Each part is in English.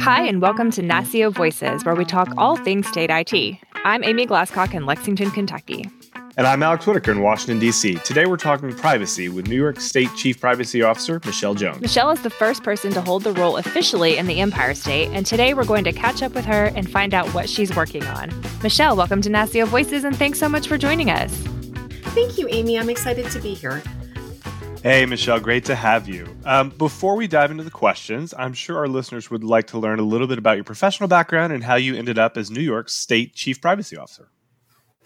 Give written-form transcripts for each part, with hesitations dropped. Hi, and welcome to NASCIO Voices, where we talk all things state IT. I'm Amy Glasscock in Lexington, Kentucky. And I'm Alex Whitaker in Washington, D.C. Today we're talking privacy with New York State Chief Privacy Officer Michele Jones. Michele is the first person to hold the role officially in the Empire State, and today we're going to catch up with her and find out what she's working on. Michele, welcome to NASCIO Voices, and thanks so much for joining us. Thank you, Amy. I'm excited to be here. Hey, Michele, great to have you. Before we dive into the questions, I'm sure our listeners would like to learn a little bit about your professional background and how you ended up as New York State Chief Privacy Officer.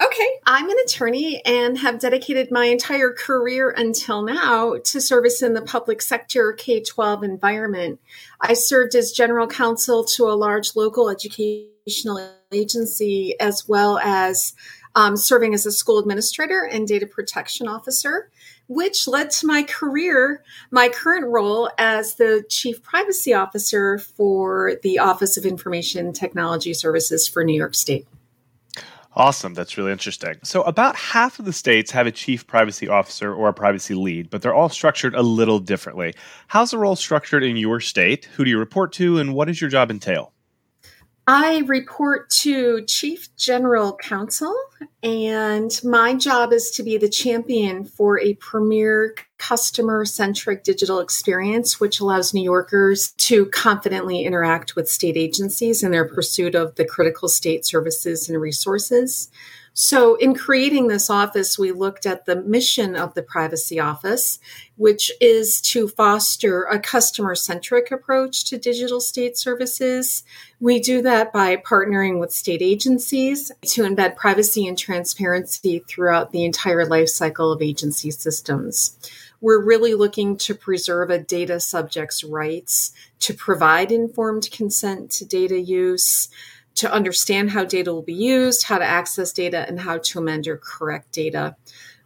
Okay, I'm an attorney and have dedicated my entire career until now to service in the public sector K-12 environment. I served as general counsel to a large local educational agency, as well as serving as a school administrator and data protection officer, which led to my current role as the Chief Privacy Officer for the Office of Information Technology Services for New York State. Awesome. That's really interesting. So about half of the states have a chief privacy officer or a privacy lead, but they're all structured a little differently. How's the role structured in your state? Who do you report to, and what does your job entail? I report to Chief General Counsel, and my job is to be the champion for a premier customer-centric digital experience, which allows New Yorkers to confidently interact with state agencies in their pursuit of the critical state services and resources. So in creating this office, we looked at the mission of the Privacy Office, which is to foster a customer-centric approach to digital state services. We do that by partnering with state agencies to embed privacy and transparency throughout the entire life cycle of agency systems. We're really looking to preserve a data subject's rights, to provide informed consent to data use, to understand how data will be used, how to access data, and how to amend or correct data.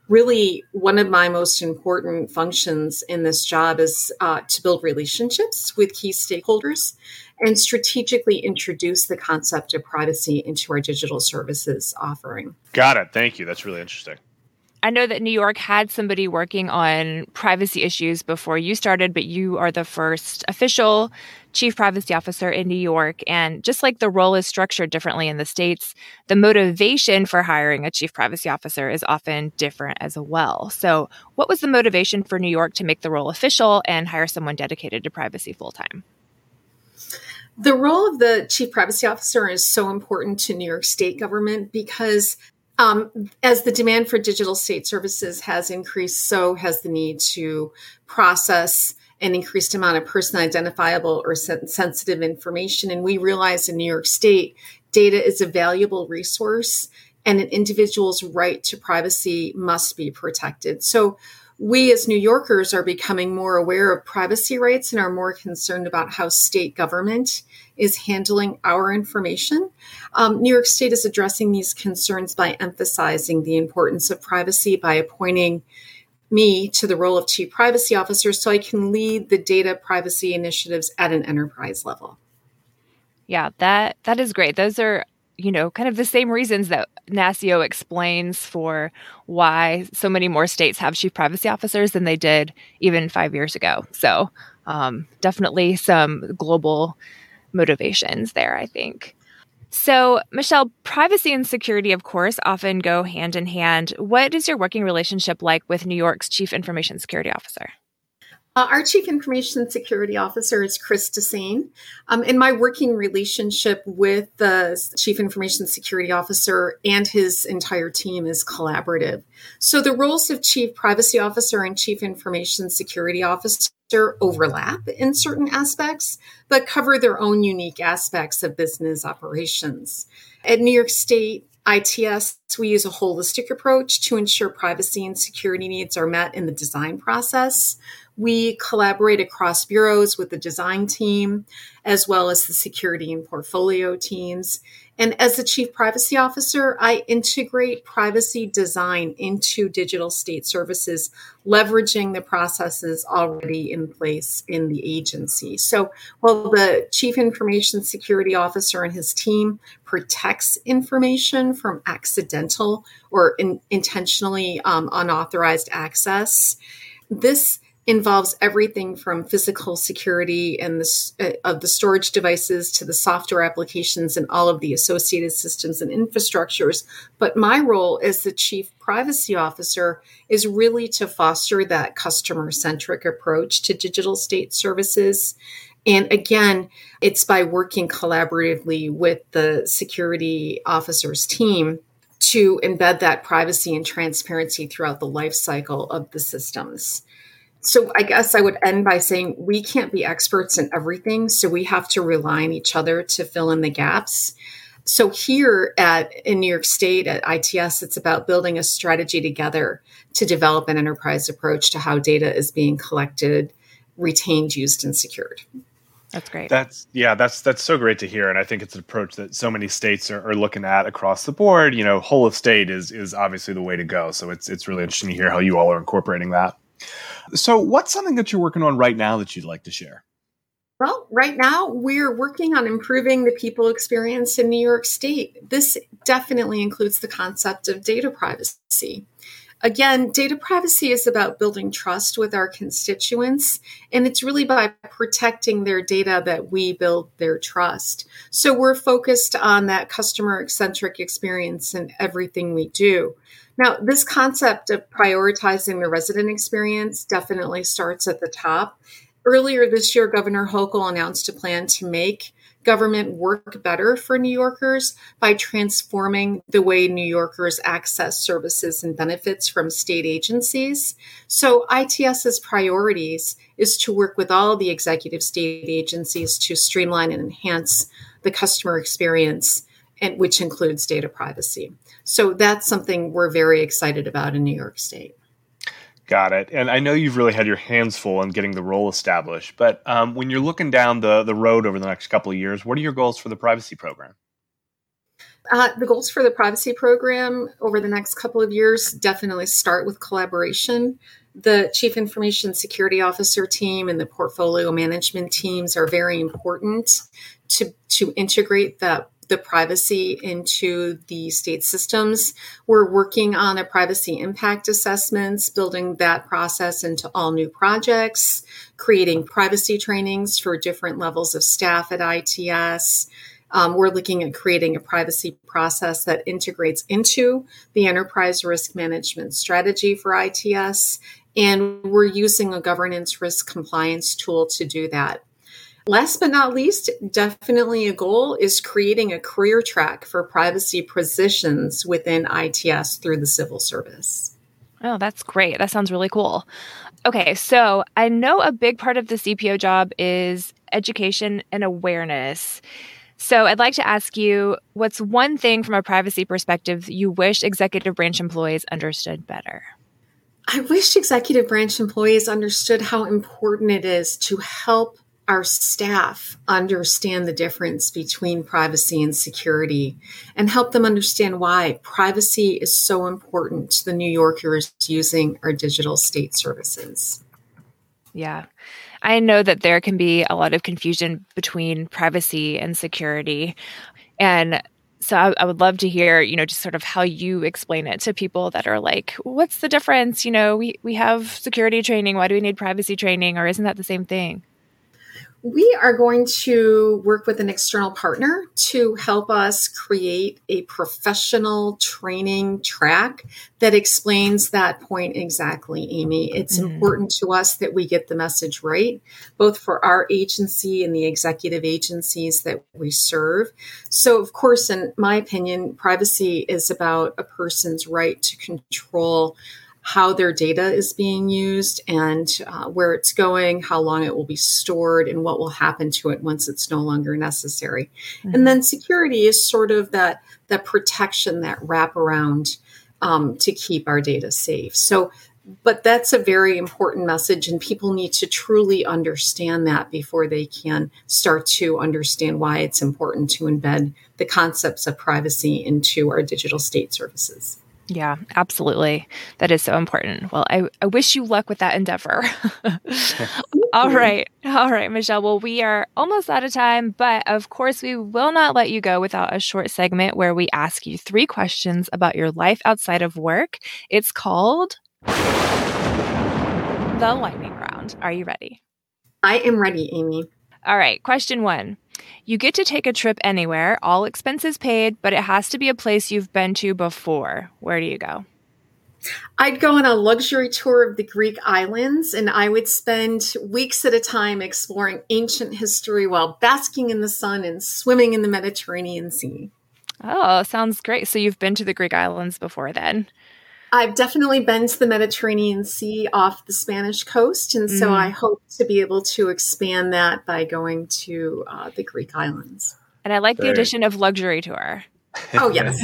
Really, one of my most important functions in this job is to build relationships with key stakeholders and strategically introduce the concept of privacy into our digital services offering. Got it. Thank you. That's really interesting. I know that New York had somebody working on privacy issues before you started, but you are the first official Chief Privacy Officer in New York. And just like the role is structured differently in the states, the motivation for hiring a Chief Privacy Officer is often different as well. So what was the motivation for New York to make the role official and hire someone dedicated to privacy full-time? The role of the Chief Privacy Officer is so important to New York State government because as the demand for digital state services has increased, so has the need to process an increased amount of personally identifiable or sensitive information. And we realize in New York State, data is a valuable resource and an individual's right to privacy must be protected. So we as New Yorkers are becoming more aware of privacy rights and are more concerned about how state government is handling our information. New York State is addressing these concerns by emphasizing the importance of privacy by appointing me to the role of Chief Privacy Officer so I can lead the data privacy initiatives at an enterprise level. Yeah, that is great. Those are kind of the same reasons that NASCIO explains for why so many more states have chief privacy officers than they did even 5 years ago. So definitely some global motivations there, I think. So Michele, privacy and security, of course, often go hand in hand. What is your working relationship like with New York's Chief Information Security Officer? Our Chief Information Security Officer is Chris Desain. And my working relationship with the Chief Information Security Officer and his entire team is collaborative. So the roles of Chief Privacy Officer and Chief Information Security Officer overlap in certain aspects, but cover their own unique aspects of business operations. At New York State ITS, we use a holistic approach to ensure privacy and security needs are met in the design process. We collaborate across bureaus with the design team, as well as the security and portfolio teams. And as the Chief Privacy Officer, I integrate privacy design into digital state services, leveraging the processes already in place in the agency. So while the Chief Information Security Officer and his team protects information from accidental or intentionally unauthorized access, this involves everything from physical security and of the storage devices to the software applications and all of the associated systems and infrastructures. But my role as the Chief Privacy Officer is really to foster that customer-centric approach to digital state services. And again, it's by working collaboratively with the security officers team to embed that privacy and transparency throughout the life cycle of the systems. So I guess I would end by saying we can't be experts in everything, so we have to rely on each other to fill in the gaps. So here in New York State at ITS, it's about building a strategy together to develop an enterprise approach to how data is being collected, retained, used, and secured. That's great. That's so great to hear. And I think it's an approach that so many states are looking at across the board. You know, whole of state is obviously the way to go. So it's really interesting to hear how you all are incorporating that. So what's something that you're working on right now that you'd like to share? Well, right now we're working on improving the people experience in New York State. This definitely includes the concept of data privacy. Again, data privacy is about building trust with our constituents, and it's really by protecting their data that we build their trust. So we're focused on that customer-centric experience in everything we do. Now, this concept of prioritizing the resident experience definitely starts at the top. Earlier this year, Governor Hochul announced a plan to make government work better for New Yorkers by transforming the way New Yorkers access services and benefits from state agencies. So ITS's priorities is to work with all the executive state agencies to streamline and enhance the customer experience, and which includes data privacy. So that's something we're very excited about in New York State. Got it. And I know you've really had your hands full in getting the role established, but when you're looking down the road over the next couple of years, what are your goals for the privacy program? The goals for the privacy program over the next couple of years definitely start with collaboration. The Chief Information Security Officer team and the portfolio management teams are very important to integrate the privacy into the state systems. We're working on a privacy impact assessments, building that process into all new projects, creating privacy trainings for different levels of staff at ITS. We're looking at creating a privacy process that integrates into the enterprise risk management strategy for ITS. And we're using a governance risk compliance tool to do that. Last but not least, definitely a goal is creating a career track for privacy positions within ITS through the civil service. Oh, that's great. That sounds really cool. Okay, so I know a big part of the CPO job is education and awareness. So I'd like to ask you, what's one thing from a privacy perspective you wish executive branch employees understood better? I wish executive branch employees understood how important it is to help our staff understand the difference between privacy and security and help them understand why privacy is so important to the New Yorkers using our digital state services. Yeah. I know that there can be a lot of confusion between privacy and security. And so I would love to hear, you know, just sort of how you explain it to people that are like, what's the difference? You know, we have security training. Why do we need privacy training? Or isn't that the same thing? We are going to work with an external partner to help us create a professional training track that explains that point exactly, Amy. It's important to us that we get the message right, both for our agency and the executive agencies that we serve. So, of course, in my opinion, privacy is about a person's right to control how their data is being used and where it's going, how long it will be stored, and what will happen to it once it's no longer necessary. Mm-hmm. And then security is sort of that protection, that wraparound to keep our data safe. So, but that's a very important message, and people need to truly understand that before they can start to understand why it's important to embed the concepts of privacy into our digital state services. Yeah, absolutely. That is so important. Well, I wish you luck with that endeavor. All right. All right, Michele. Well, we are almost out of time, but of course, we will not let you go without a short segment where we ask you three questions about your life outside of work. It's called the Lightning Round. round. Are you ready? I am ready, Amy. All right. Question one. You get to take a trip anywhere, all expenses paid, but it has to be a place you've been to before. Where do you go? I'd go on a luxury tour of the Greek islands, and I would spend weeks at a time exploring ancient history while basking in the sun and swimming in the Mediterranean Sea. Oh, sounds great. So you've been to the Greek islands before then? I've definitely been to the Mediterranean Sea off the Spanish coast, and so I hope to be able to expand that by going to the Greek islands. And I like the addition of luxury tour. Oh, yes.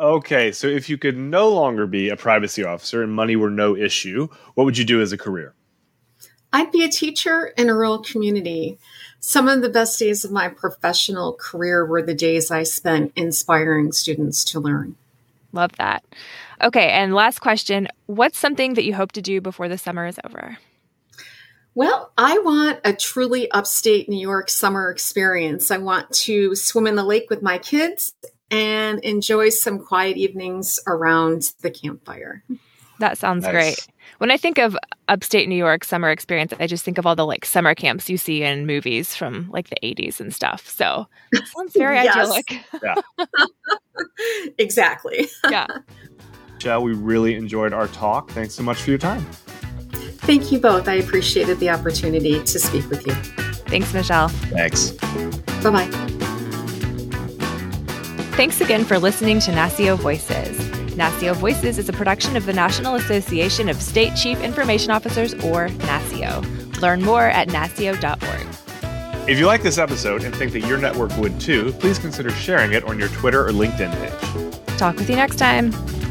Okay, so if you could no longer be a privacy officer and money were no issue, what would you do as a career? I'd be a teacher in a rural community. Some of the best days of my professional career were the days I spent inspiring students to learn. Love that. Okay, and last question. What's something that you hope to do before the summer is over? Well, I want a truly upstate New York summer experience. I want to swim in the lake with my kids and enjoy some quiet evenings around the campfire. That sounds great. When I think of upstate New York summer experience, I just think of all the like summer camps you see in movies from like the 80s and stuff. So it sounds very idyllic. Yeah. Exactly. Yeah. Michele, we really enjoyed our talk. Thanks so much for your time. Thank you both. I appreciated the opportunity to speak with you. Thanks, Michele. Thanks. Bye-bye. Thanks again for listening to NASCIO Voices. NASCIO Voices is a production of the National Association of State Chief Information Officers, or NASCIO. Learn more at nascio.org. If you like this episode and think that your network would too, please consider sharing it on your Twitter or LinkedIn page. Talk with you next time.